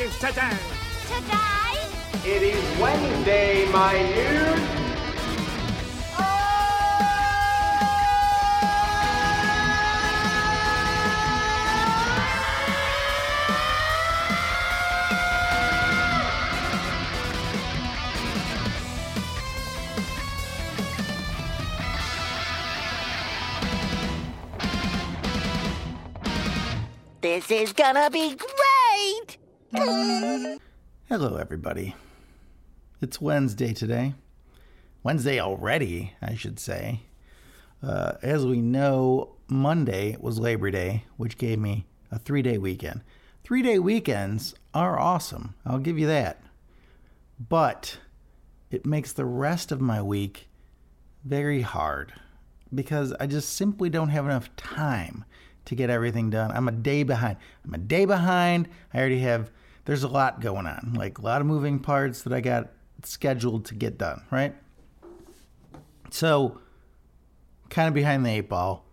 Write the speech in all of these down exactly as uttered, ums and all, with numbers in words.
is today? Today? It is Wednesday, my dude. This is gonna be great! Hello, everybody. It's Wednesday today. Wednesday already, I should say. Uh, as we know, Monday was Labor Day, which gave me a three-day weekend. Three-day weekends are awesome. I'll give you that. But it makes the rest of my week very hard because I just simply don't have enough time to get everything done. I'm a day behind. I'm a day behind. I already have, there's a lot going on, like a lot of moving parts that I got scheduled to get done, right? So, kind of behind the eight ball,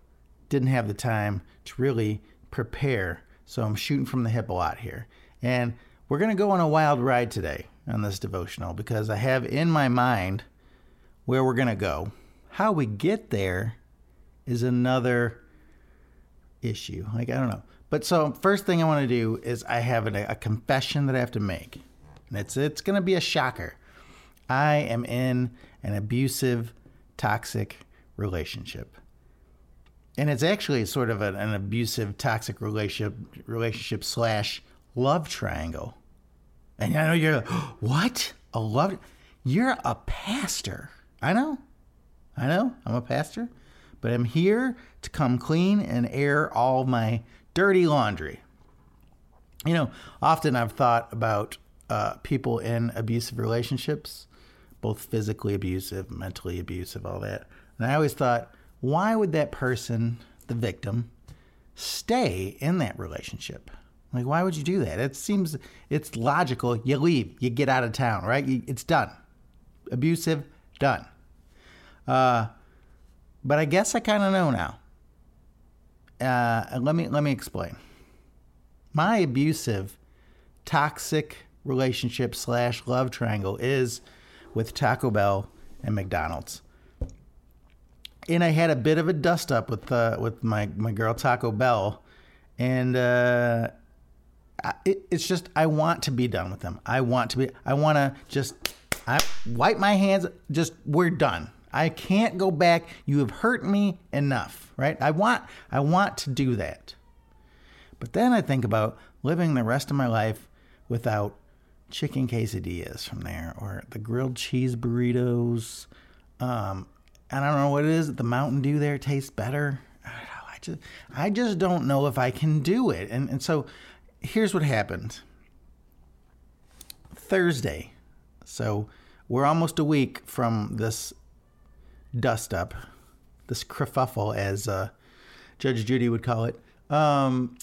didn't have the time to really prepare. So I'm shooting from the hip a lot here. And we're going to go on a wild ride today on this devotional because I have in my mind where we're going to go. How we get there is another issue. Like, I don't know. But so first thing I want to do is I have a, a confession that I have to make. And it's, it's going to be a shocker. I am in an abusive, toxic relationship. And it's actually sort of an, an abusive, toxic relationship, relationship slash love triangle. And I know you're like, what? A love? You're a pastor. I know. I know. I'm a pastor. But I'm here to come clean and air all my dirty laundry. You know, often I've thought about uh, people in abusive relationships, both physically abusive, mentally abusive, all that. And I always thought, why would that person, the victim, stay in that relationship? Like, why would you do that? It seems it's logical. You leave, you get out of town, right? You, it's done. Abusive, done. Uh, But I guess I kind of know now. Uh, let me let me explain. My abusive, toxic relationship slash love triangle is with Taco Bell and McDonald's. And I had a bit of a dust up with uh, with my, my girl Taco Bell, and uh, it, it's just I want to be done with them. I want to be. I want to just I wipe my hands. Just we're done. I can't go back. You have hurt me enough, right? I want I want to do that. But then I think about living the rest of my life without chicken quesadillas from there or the grilled cheese burritos. Um, I don't know what it is. The Mountain Dew there tastes better. I don't know. I just, I just don't know if I can do it. And, and so here's what happened. Thursday. So we're almost a week from this dust up, this kerfuffle, as uh, Judge Judy would call it. Um,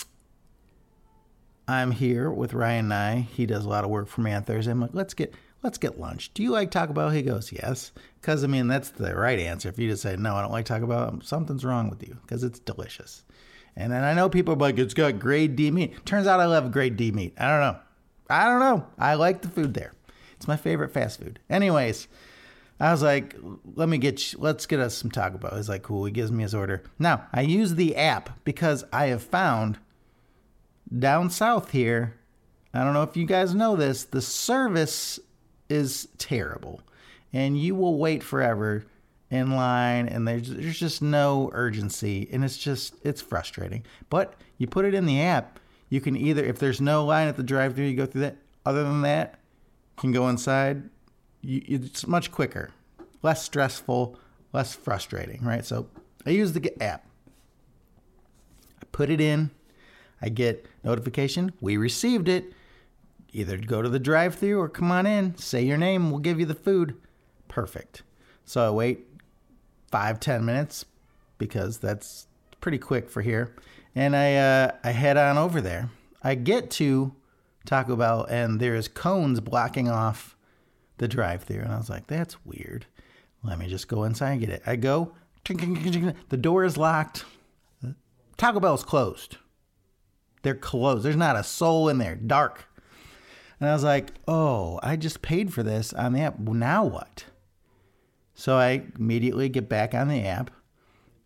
I'm here with Ryan Nye. He does a lot of work for me on Thursday. I'm like, let's get let's get lunch. Do you like Taco Bell? He goes, yes. Because, I mean, that's the right answer. If you just say, no, I don't like Taco Bell, something's wrong with you because it's delicious. And then I know people are like, it's got grade D meat. Turns out I love grade D meat. I don't know. I don't know. I like the food there. It's my favorite fast food. Anyways, I was like, let me get you, let's get us some Taco Bell. He's like, cool. He gives me his order. Now, I use the app because I have found down south here, I don't know if you guys know this, the service is terrible. And you will wait forever in line, and there's, there's just no urgency. And it's just, it's frustrating. But you put it in the app, you can either, if there's no line at the drive-thru, you go through that. Other than that, you can go inside. It's much quicker, less stressful, less frustrating, right? So I use the app. I put it in. I get notification. We received it. Either go to the drive-thru or come on in. Say your name. We'll give you the food. Perfect. So I wait five, ten minutes because that's pretty quick for here. And I uh, I head on over there. I get to Taco Bell, and there is cones blocking off the drive-thru, and I was like, that's weird. Let me just go inside and get it. I go, the door is locked. Taco Bell's closed. They're closed. There's not a soul in there. Dark. And I was like, oh, I just paid for this on the app. Well, now what? So I immediately get back on the app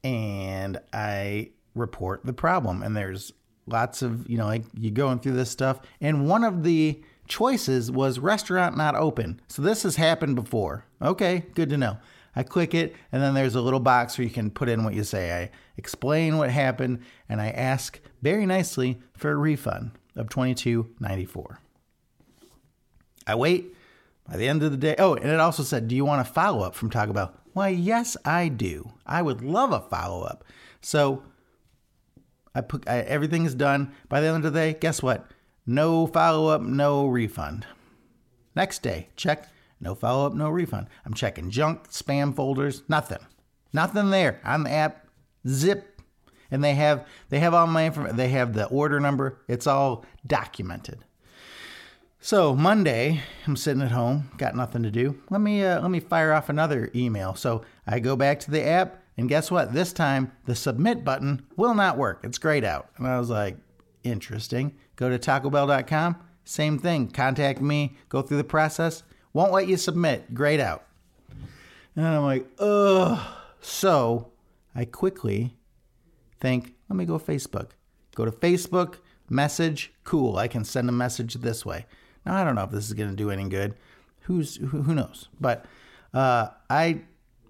and I report the problem. And there's lots of, you know, like you going through this stuff. And one of the choices was restaurant not open. So this has happened before. Okay, good to know. I click it, and then there's a little box where you can put in what you say. I explain what happened, and I ask very nicely for a refund of twenty-two dollars and ninety-four cents. I wait. By the end of the day, oh, and it also said, do you want a follow-up from Taco Bell? Why, yes, I do. I would love a follow-up. So I put I, everything is done. By the end of the day, guess what? No follow-up, no refund. Next day, check. No follow-up, no refund. I'm checking junk, spam folders, nothing. Nothing there on the app. Zip. And they have they have all my information. They have the order number. It's all documented. So Monday, I'm sitting at home, got nothing to do. Let me uh, let me fire off another email. So I go back to the app, and guess what? This time, the submit button will not work. It's grayed out. And I was like, interesting. Go to taco bell dot com, same thing. Contact me, go through the process. Won't let you submit, grayed out. And I'm like, ugh. So I quickly think, let me go Facebook. Go to Facebook, message, cool. I can send a message this way. Now, I don't know if this is going to do any good. Who's who, who knows? But uh, I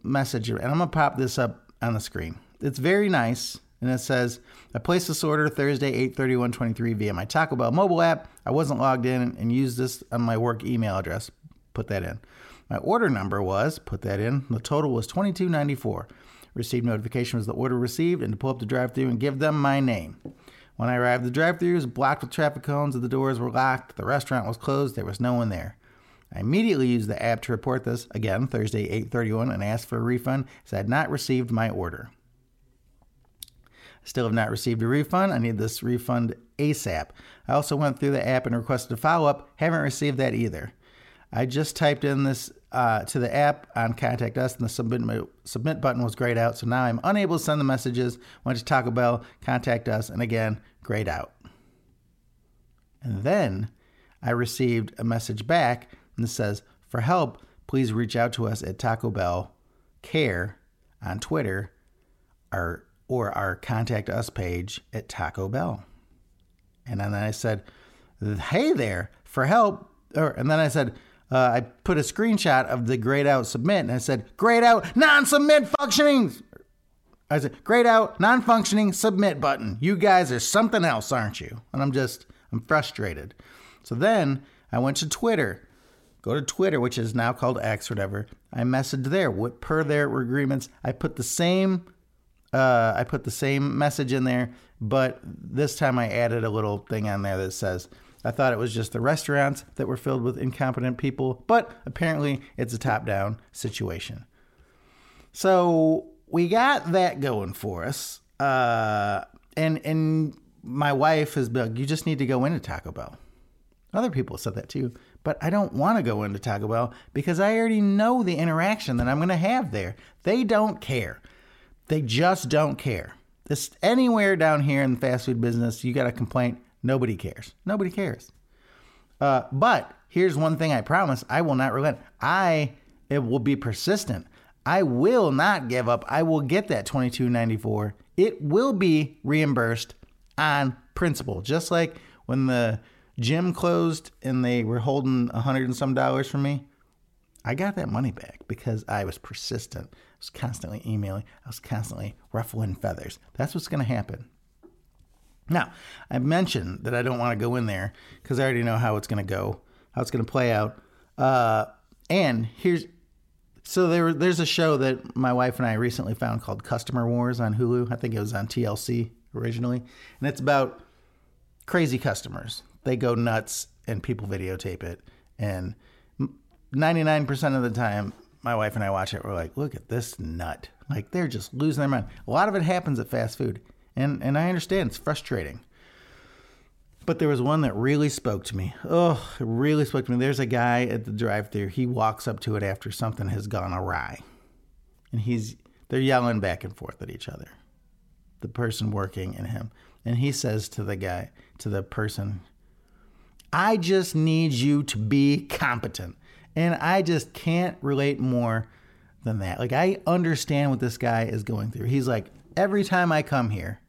message her, and I'm going to pop this up on the screen. It's very nice, and it says, I placed this order Thursday, eight thirty-one twenty-three via my Taco Bell mobile app. I wasn't logged in and used this on my work email address. Put that in. My order number was, put that in, the total was twenty-two dollars and ninety-four cents. Received notification was the order received, and to pull up the drive-thru and give them my name. When I arrived, the drive-thru was blocked with traffic cones, and the doors were locked. The restaurant was closed. There was no one there. I immediately used the app to report this, again, Thursday, eight thirty-one, and asked for a refund, as I had not received my order. I still have not received a refund. I need this refund ASAP. I also went through the app and requested a follow-up. Haven't received that either. I just typed in this uh, to the app on Contact Us, and the submit, submit button was grayed out, so now I'm unable to send the messages. Went to Taco Bell, Contact Us, and again, grayed out. And then I received a message back, and it says, for help, please reach out to us at Taco Bell Care on Twitter or, or our Contact Us page at Taco Bell. And then I said, hey there, for help. Or, and then I said, Uh, I put a screenshot of the grayed out submit, and I said, grayed out, non-submit functioning. I said, grayed out, non-functioning submit button. You guys are something else, aren't you? And I'm just, I'm frustrated. So then I went to Twitter. Go to Twitter, which is now called X or whatever. I messaged there. What per their agreements, I put the same, uh, I put the same message in there, but this time I added a little thing on there that says, I thought it was just the restaurants that were filled with incompetent people, but apparently it's a top-down situation. So we got that going for us. Uh, and and my wife has been like, you just need to go into Taco Bell. Other people said that too, but I don't want to go into Taco Bell because I already know the interaction that I'm going to have there. They don't care. They just don't care. This, anywhere down here in the fast food business, you got a complaint, nobody cares. Nobody cares. Uh, but here's one thing I promise. I will not relent. I it will be persistent. I will not give up. I will get that twenty-two dollars and ninety-four cents. It will be reimbursed on principle. Just like when the gym closed and they were holding a hundred and some dollars from me, I got that money back because I was persistent. I was constantly emailing. I was constantly ruffling feathers. That's what's going to happen. Now, I mentioned that I don't want to go in there because I already know how it's going to go, how it's going to play out. Uh, and here's, so there, there's a show that my wife and I recently found called Customer Wars on Hulu. I think it was on T L C originally. And it's about crazy customers. They go nuts and people videotape it. And ninety-nine percent of the time, my wife and I watch it, we're like, look at this nut. Like, they're just losing their mind. A lot of it happens at fast food. And and I understand it's frustrating. But there was one that really spoke to me. Oh, it really spoke to me. There's a guy at the drive-thru. He walks up to it after something has gone awry. And he's they're yelling back and forth at each other, the person working and him. And he says to the guy, to the person, I just need you to be competent. And I just can't relate more than that. Like, I understand what this guy is going through. He's like, every time I come here,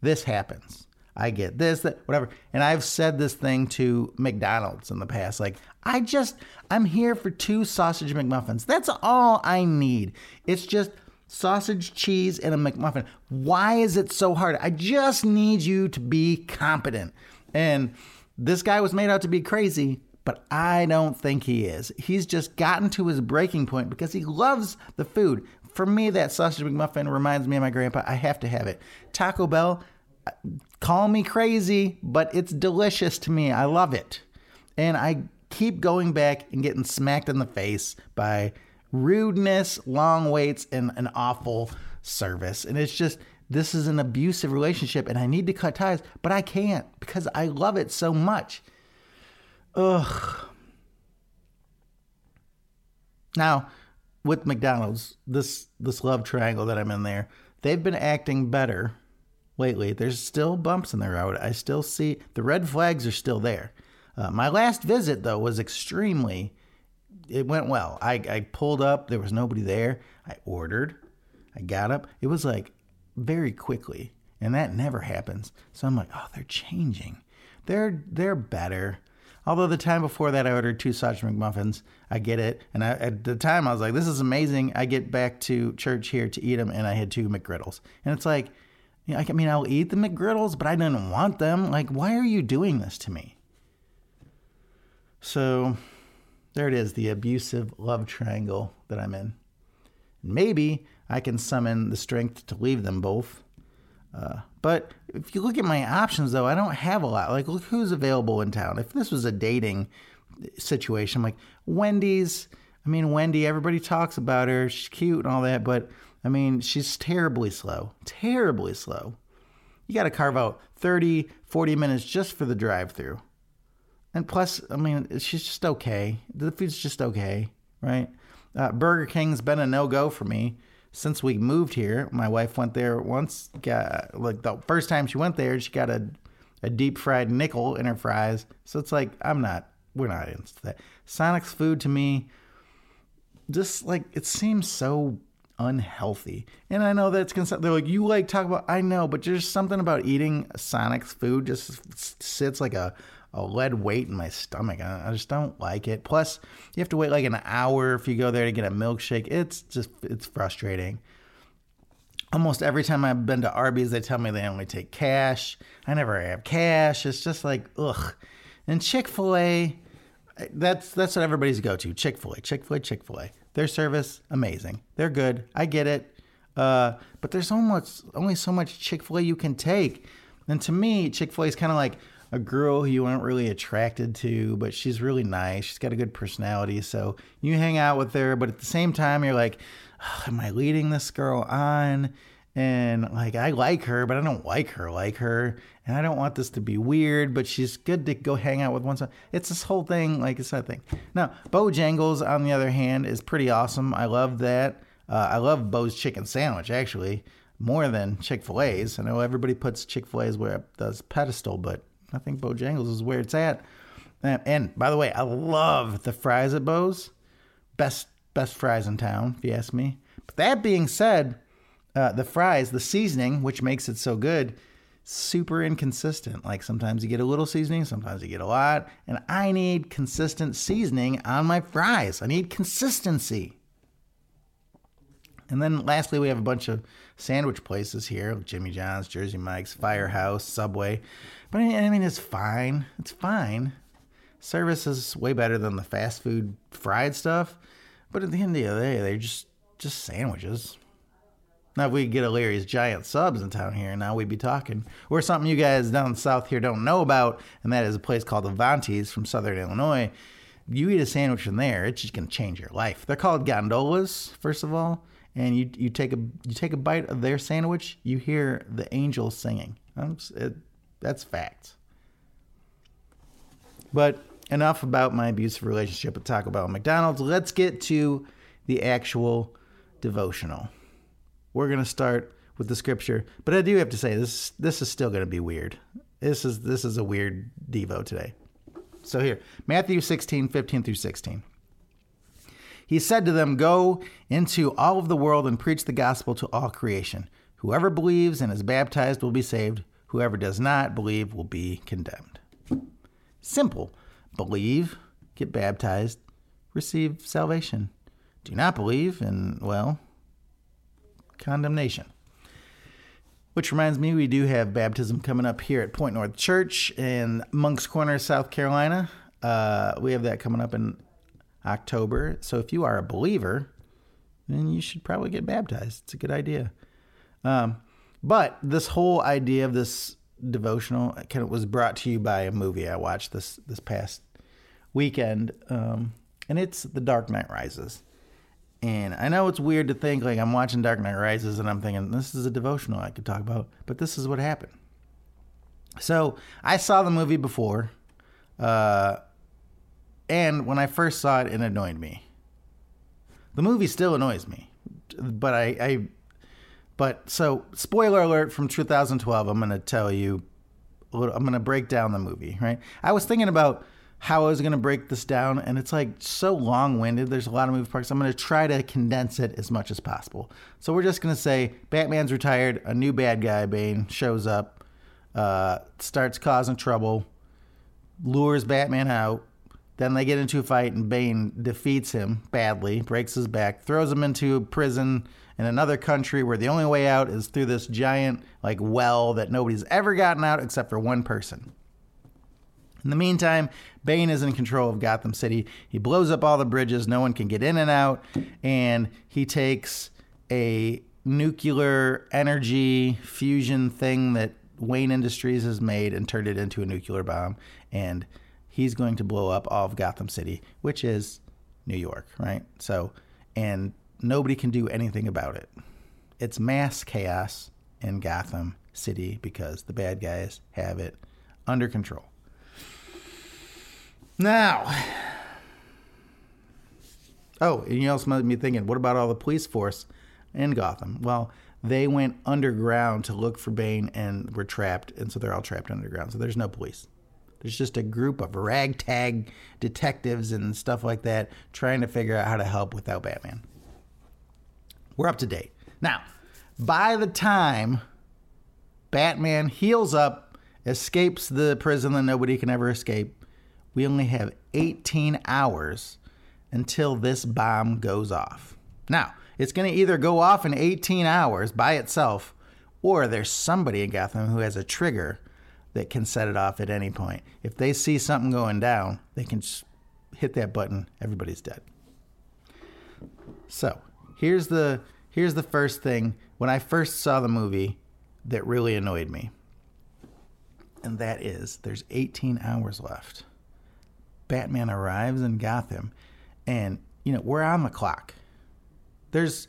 this happens. I get this, that, whatever. And I've said this thing to McDonald's in the past. Like, I just, I'm here for two sausage McMuffins. That's all I need. It's just sausage, cheese, and a McMuffin. Why is it so hard? I just need you to be competent. And this guy was made out to be crazy, but I don't think he is. He's just gotten to his breaking point because he loves the food. For me, that sausage McMuffin reminds me of my grandpa. I have to have it. Taco Bell, call me crazy, but it's delicious to me. I love it. And I keep going back and getting smacked in the face by rudeness, long waits, and an awful service. And it's just, this is an abusive relationship and I need to cut ties, but I can't because I love it so much. Ugh. Now, with McDonald's, this this love triangle that I'm in there, they've been acting better lately. There's still bumps in the road. I still see the red flags are still there. Uh, my last visit, though, was extremely, it went well. I, I pulled up. There was nobody there. I ordered. I got up. It was like very quickly, and that never happens. So I'm like, oh, they're changing. They're they're better. Although the time before that, I ordered two sausage McMuffins. I get it. And I, at the time, I was like, this is amazing. I get back to church here to eat them, and I had two McGriddles. And it's like, you know, I mean, I'll eat the McGriddles, but I didn't want them. Like, why are you doing this to me? So there it is, the abusive love triangle that I'm in. Maybe I can summon the strength to leave them both. Uh, but if you look at my options, though, I don't have a lot. Like, look who's available in town. If this was a dating situation, I'm like, Wendy's, I mean, Wendy, everybody talks about her. She's cute and all that, but, I mean, she's terribly slow. Terribly slow. You got to carve out thirty, forty minutes just for the drive-through. And plus, I mean, she's just okay. The food's just okay, right? Uh, Burger King's been a no-go for me. Since we moved here, my wife went there once, got, like, the first time she went there, she got a, a deep fried nickel in her fries. So it's like, I'm not, we're not into that. Sonic's food to me, just like, it seems so unhealthy. And I know that's, cons- they're like, you like talk about, I know, but there's something about eating Sonic's food just sits like a, a lead weight in my stomach. I, I just don't like it. Plus, you have to wait like an hour if you go there to get a milkshake. It's just, it's frustrating. Almost every time I've been to Arby's, they tell me they only take cash. I never have cash. It's just like, ugh. And Chick-fil-A, that's that's what everybody's go-to. Chick-fil-A, Chick-fil-A, Chick-fil-A. Their service, amazing. They're good. I get it. Uh, but there's almost only so much Chick-fil-A you can take. And to me, Chick-fil-A is kind of like a girl who you aren't really attracted to, but she's really nice. She's got a good personality. So you hang out with her, but at the same time, you're like, oh, am I leading this girl on? And like, I like her, but I don't like her like her. And I don't want this to be weird, but she's good to go hang out with once. It's this whole thing, like it's that thing. Now, Bojangles, on the other hand, is pretty awesome. I love that. Uh, I love Bo's chicken sandwich, actually, more than Chick-fil-A's. I know everybody puts Chick-fil-A's where it does pedestal, but I think Bojangles is where it's at. And, and by the way, I love the fries at Bo's. Best best fries in town, if you ask me. But that being said, uh, the fries, the seasoning, which makes it so good, super inconsistent. Like sometimes you get a little seasoning, sometimes you get a lot. And I need consistent seasoning on my fries. I need consistency. And then lastly, we have a bunch of sandwich places here. Jimmy John's, Jersey Mike's, Firehouse, Subway. But I mean, it's fine. It's fine. Service is way better than the fast food fried stuff. But at the end of the day, they're just, just sandwiches. Now, if we could get O'Leary's giant subs in town here, now we'd be talking. Or something you guys down south here don't know about, and that is a place called Avanti's from Southern Illinois. You eat a sandwich from there, it's just going to change your life. They're called gondolas, first of all. And you you take a you take a bite of their sandwich, you hear the angels singing. It, that's fact. But enough about my abusive relationship with Taco Bell and McDonald's. Let's get to the actual devotional. We're gonna start with the scripture, but I do have to say this this is still gonna be weird. This is this is a weird devo today. So here, Matthew sixteen, fifteen through sixteen. He said to them, "Go into all of the world and preach the gospel to all creation. Whoever believes and is baptized will be saved. Whoever does not believe will be condemned." Simple. Believe, get baptized, receive salvation. Do not believe, and, well, condemnation. Which reminds me, we do have baptism coming up here at Point North Church in Moncks Corner, South Carolina. Uh, we have that coming up in October. So if you are a believer, then you should probably get baptized. It's a good idea. Um, but this whole idea of this devotional kind of was brought to you by a movie I watched this, this past weekend. Um, and it's The Dark Knight Rises. And I know it's weird to think, like, I'm watching Dark Knight Rises and I'm thinking, this is a devotional I could talk about, but this is what happened. So I saw the movie before, uh, and when I first saw it, it annoyed me. The movie still annoys me, but I, I but so spoiler alert from two thousand twelve, I'm going to tell you, a little, I'm going to break down the movie, right? I was thinking about how I was going to break this down, and it's like so long-winded. There's a lot of movie parts. I'm going to try to condense it as much as possible. So we're just going to say Batman's retired, a new bad guy, Bane, shows up, uh, starts causing trouble, lures Batman out, then they get into a fight, and Bane defeats him badly, breaks his back, throws him into prison in another country where the only way out is through this giant like well that nobody's ever gotten out except for one person. In the meantime, Bane is in control of Gotham City. He blows up all the bridges. No one can get in and out. And he takes a nuclear energy fusion thing that Wayne Industries has made and turned it into a nuclear bomb. And he's going to blow up all of Gotham City, which is New York, right? So, and nobody can do anything about it. It's mass chaos in Gotham City because the bad guys have it under control. Now, oh, and you also might be thinking, what about all the police force in Gotham? Well, they went underground to look for Bane and were trapped, and so they're all trapped underground. So there's no police. There's just a group of ragtag detectives and stuff like that trying to figure out how to help without Batman. We're up to date. Now, by the time Batman heals up, escapes the prison that nobody can ever escape, we only have eighteen hours until this bomb goes off. Now, it's going to either go off in eighteen hours by itself, or there's somebody in Gotham who has a trigger that can set it off at any point. If they see something going down, they can just hit that button. Everybody's dead. So here's the here's the first thing when I first saw the movie that really annoyed me. And that is there's eighteen hours left. Batman arrives in Gotham, and, you know, we're on the clock. There's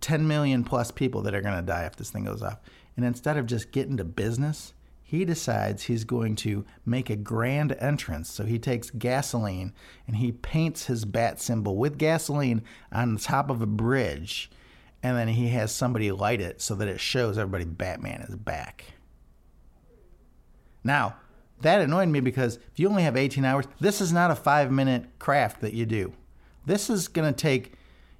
ten million plus people that are going to die if this thing goes off. And instead of just getting to business, he decides he's going to make a grand entrance. So he takes gasoline, and he paints his bat symbol with gasoline on the top of a bridge, and then he has somebody light it so that it shows everybody Batman is back. Now, that annoyed me because if you only have eighteen hours, this is not a five-minute craft that you do. This is going to take,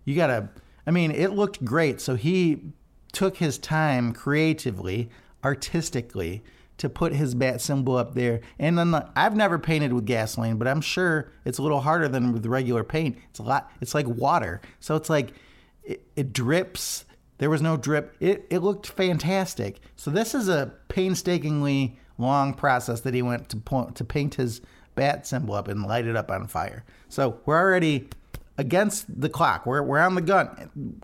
you got to, I mean, it looked great. So he took his time creatively, artistically, to put his bat symbol up there. And then the, I've never painted with gasoline, but I'm sure it's a little harder than with regular paint. It's a lot, it's like water. So it's like, it, it drips. There was no drip. It, it looked fantastic. So this is a painstakingly long process that he went to point, to paint his bat symbol up and light it up on fire. So we're already against the clock. We're we're on the gun.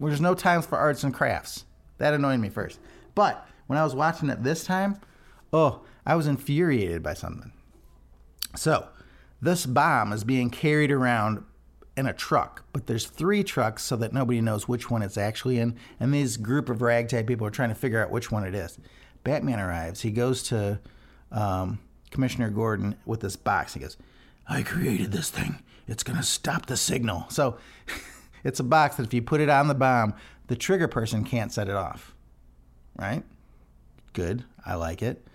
There's no time for arts and crafts. That annoyed me first. But when I was watching it this time, oh, I was infuriated by something. So this bomb is being carried around in a truck, but there's three trucks so that nobody knows which one it's actually in. And these group of ragtag people are trying to figure out which one it is. Batman arrives. He goes to um, Commissioner Gordon with this box. He goes, "I created this thing. It's going to stop the signal." So it's a box that if you put it on the bomb, the trigger person can't set it off. Right? Good. I like it.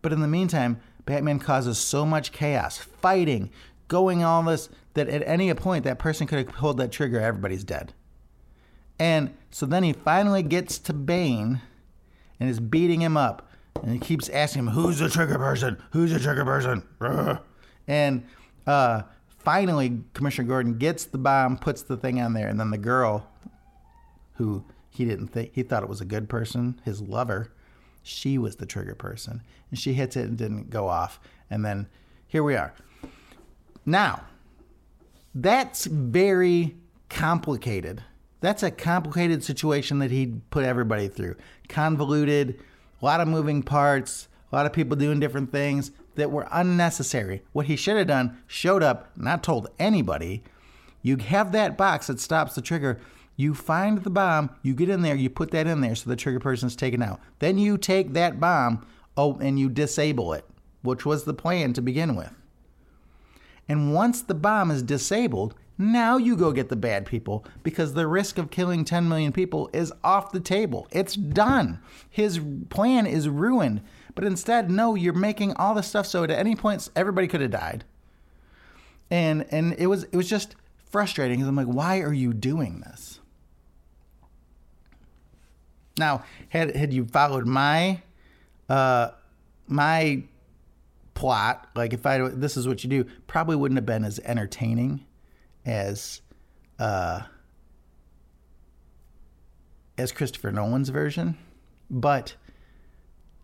But in the meantime, Batman causes so much chaos, fighting, going all this, that at any point that person could have pulled that trigger, everybody's dead. And so then he finally gets to Bane and is beating him up. And he keeps asking him, who's the trigger person? Who's the trigger person? And uh, finally, Commissioner Gordon gets the bomb, puts the thing on there. And then the girl, who he didn't think, he thought it was a good person, his lover, she was the trigger person. And she hits it and didn't go off. And then here we are. Now, that's very complicated. That's a complicated situation that he put everybody through. Convoluted, a lot of moving parts, a lot of people doing different things that were unnecessary. What he should have done, showed up, not told anybody. You have that box that stops the trigger. You find the bomb, you get in there, you put that in there so the trigger person's taken out. Then you take that bomb, oh, and you disable it, which was the plan to begin with. And once the bomb is disabled, now you go get the bad people, because the risk of killing ten million people is off the table. It's done. His plan is ruined. But instead, no, you're making all the stuff so at any point everybody could have died. And and it was it was just frustrating, because I'm like, why are you doing this? Now, had had you followed my uh my plot, like if I this is what you do, probably wouldn't have been as entertaining as uh as Christopher Nolan's version, but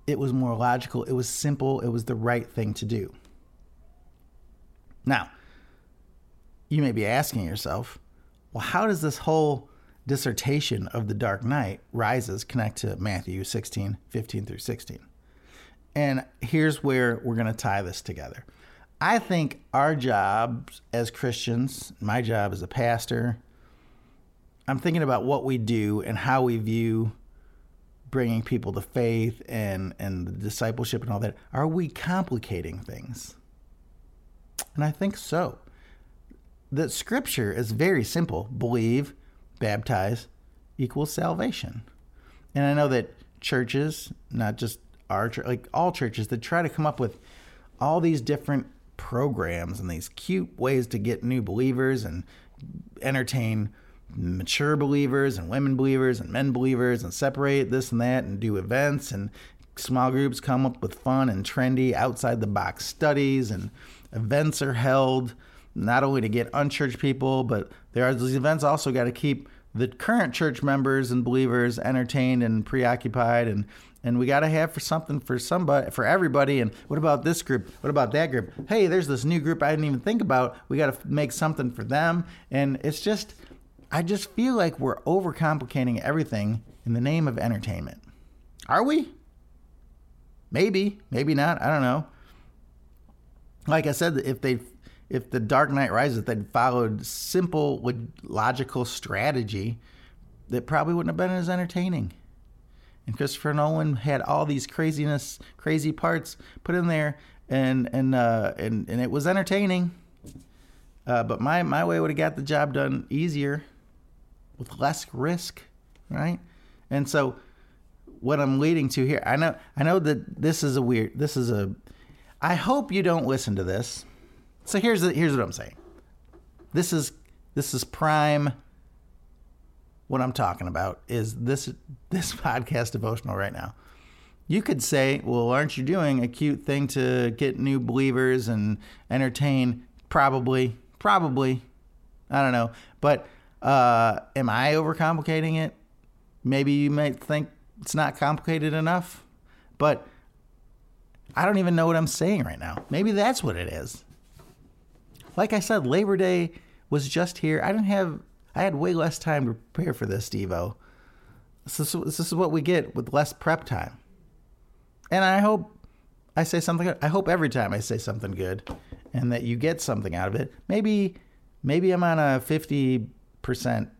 it was more logical, it was simple, it was the right thing to do. Now, you may be asking yourself, well, how does this whole dissertation of The Dark Knight Rises connect to Matthew sixteen, fifteen through sixteen? And here's where we're going to tie this together. I think our jobs as Christians, my job as a pastor, I'm thinking about what we do and how we view bringing people to faith and, and the discipleship and all that. Are we complicating things? And I think so. The scripture is very simple. Believe, baptize, equals salvation. And I know that churches, not just our church, like all churches, that try to come up with all these different programs and these cute ways to get new believers and entertain mature believers and women believers and men believers and separate this and that and do events and small groups, come up with fun and trendy outside the box studies, and events are held not only to get unchurched people, but there are these events also got to keep the current church members and believers entertained and preoccupied, and And we got to have for something for somebody, for everybody. And what about this group? What about that group? Hey, there's this new group I didn't even think about. We got to make something for them. And it's just, I just feel like we're overcomplicating everything in the name of entertainment. Are we? Maybe, maybe not. I don't know. Like I said, if they, if the Dark Knight Rises, they'd followed simple logical strategy, that probably wouldn't have been as entertaining. And Christopher Nolan had all these craziness, crazy parts put in there, and and uh, and, and it was entertaining. Uh, but my, my way would have got the job done easier, with less risk, right? And so, what I'm leading to here, I know I know that this is a weird, this is a. I hope you don't listen to this. So here's the, here's what I'm saying. This is this is prime. What I'm talking about is this this podcast devotional right now. You could say, well, aren't you doing a cute thing to get new believers and entertain? Probably, probably. I don't know. But uh, am I overcomplicating it? Maybe you might think it's not complicated enough, but I don't even know what I'm saying right now. Maybe that's what it is. Like I said, Labor Day was just here. I didn't have... I had way less time to prepare for this, Devo. This, this is what we get with less prep time. And I hope I say something good. I hope every time I say something good and that you get something out of it. Maybe maybe I'm on a fifty percent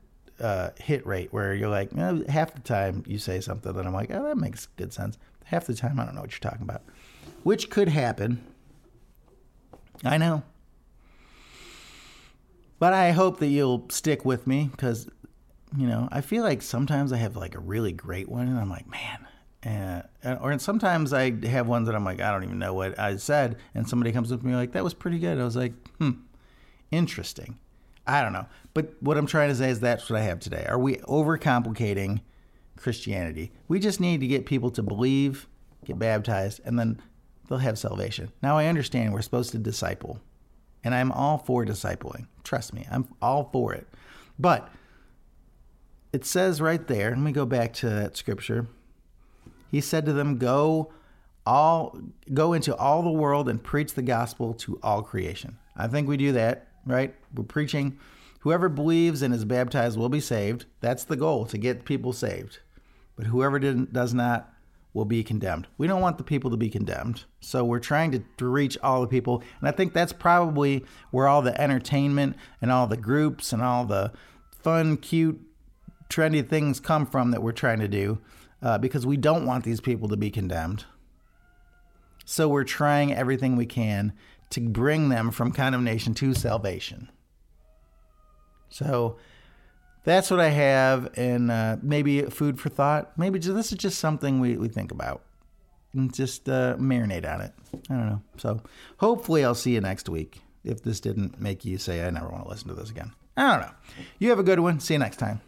uh, hit rate where you're like, eh, half the time you say something that I'm like, oh, that makes good sense. Half the time I don't know what you're talking about, which could happen. I know. But I hope that you'll stick with me, because, you know, I feel like sometimes I have like a really great one and I'm like, man, And, and or and sometimes I have ones that I'm like, I don't even know what I said, and somebody comes up to me like, that was pretty good. I was like, hmm, interesting. I don't know. But what I'm trying to say is that's what I have today. Are we overcomplicating Christianity? We just need to get people to believe, get baptized, and then they'll have salvation. Now I understand we're supposed to disciple, and I'm all for discipling. Trust me, I'm all for it. But it says right there, let me go back to that scripture. He said to them, go all go into all the world and preach the gospel to all creation. I think we do that, right? We're preaching. Whoever believes and is baptized will be saved. That's the goal, to get people saved. But whoever didn't, does not will be condemned. We don't want the people to be condemned. So we're trying to, to reach all the people. And I think that's probably where all the entertainment and all the groups and all the fun, cute, trendy things come from that we're trying to do, uh, because we don't want these people to be condemned. So we're trying everything we can to bring them from condemnation to salvation. So that's what I have, and uh, maybe food for thought. Maybe just, this is just something we, we think about and just uh, marinate on it. I don't know. So hopefully I'll see you next week if this didn't make you say, I never want to listen to this again. I don't know. You have a good one. See you next time.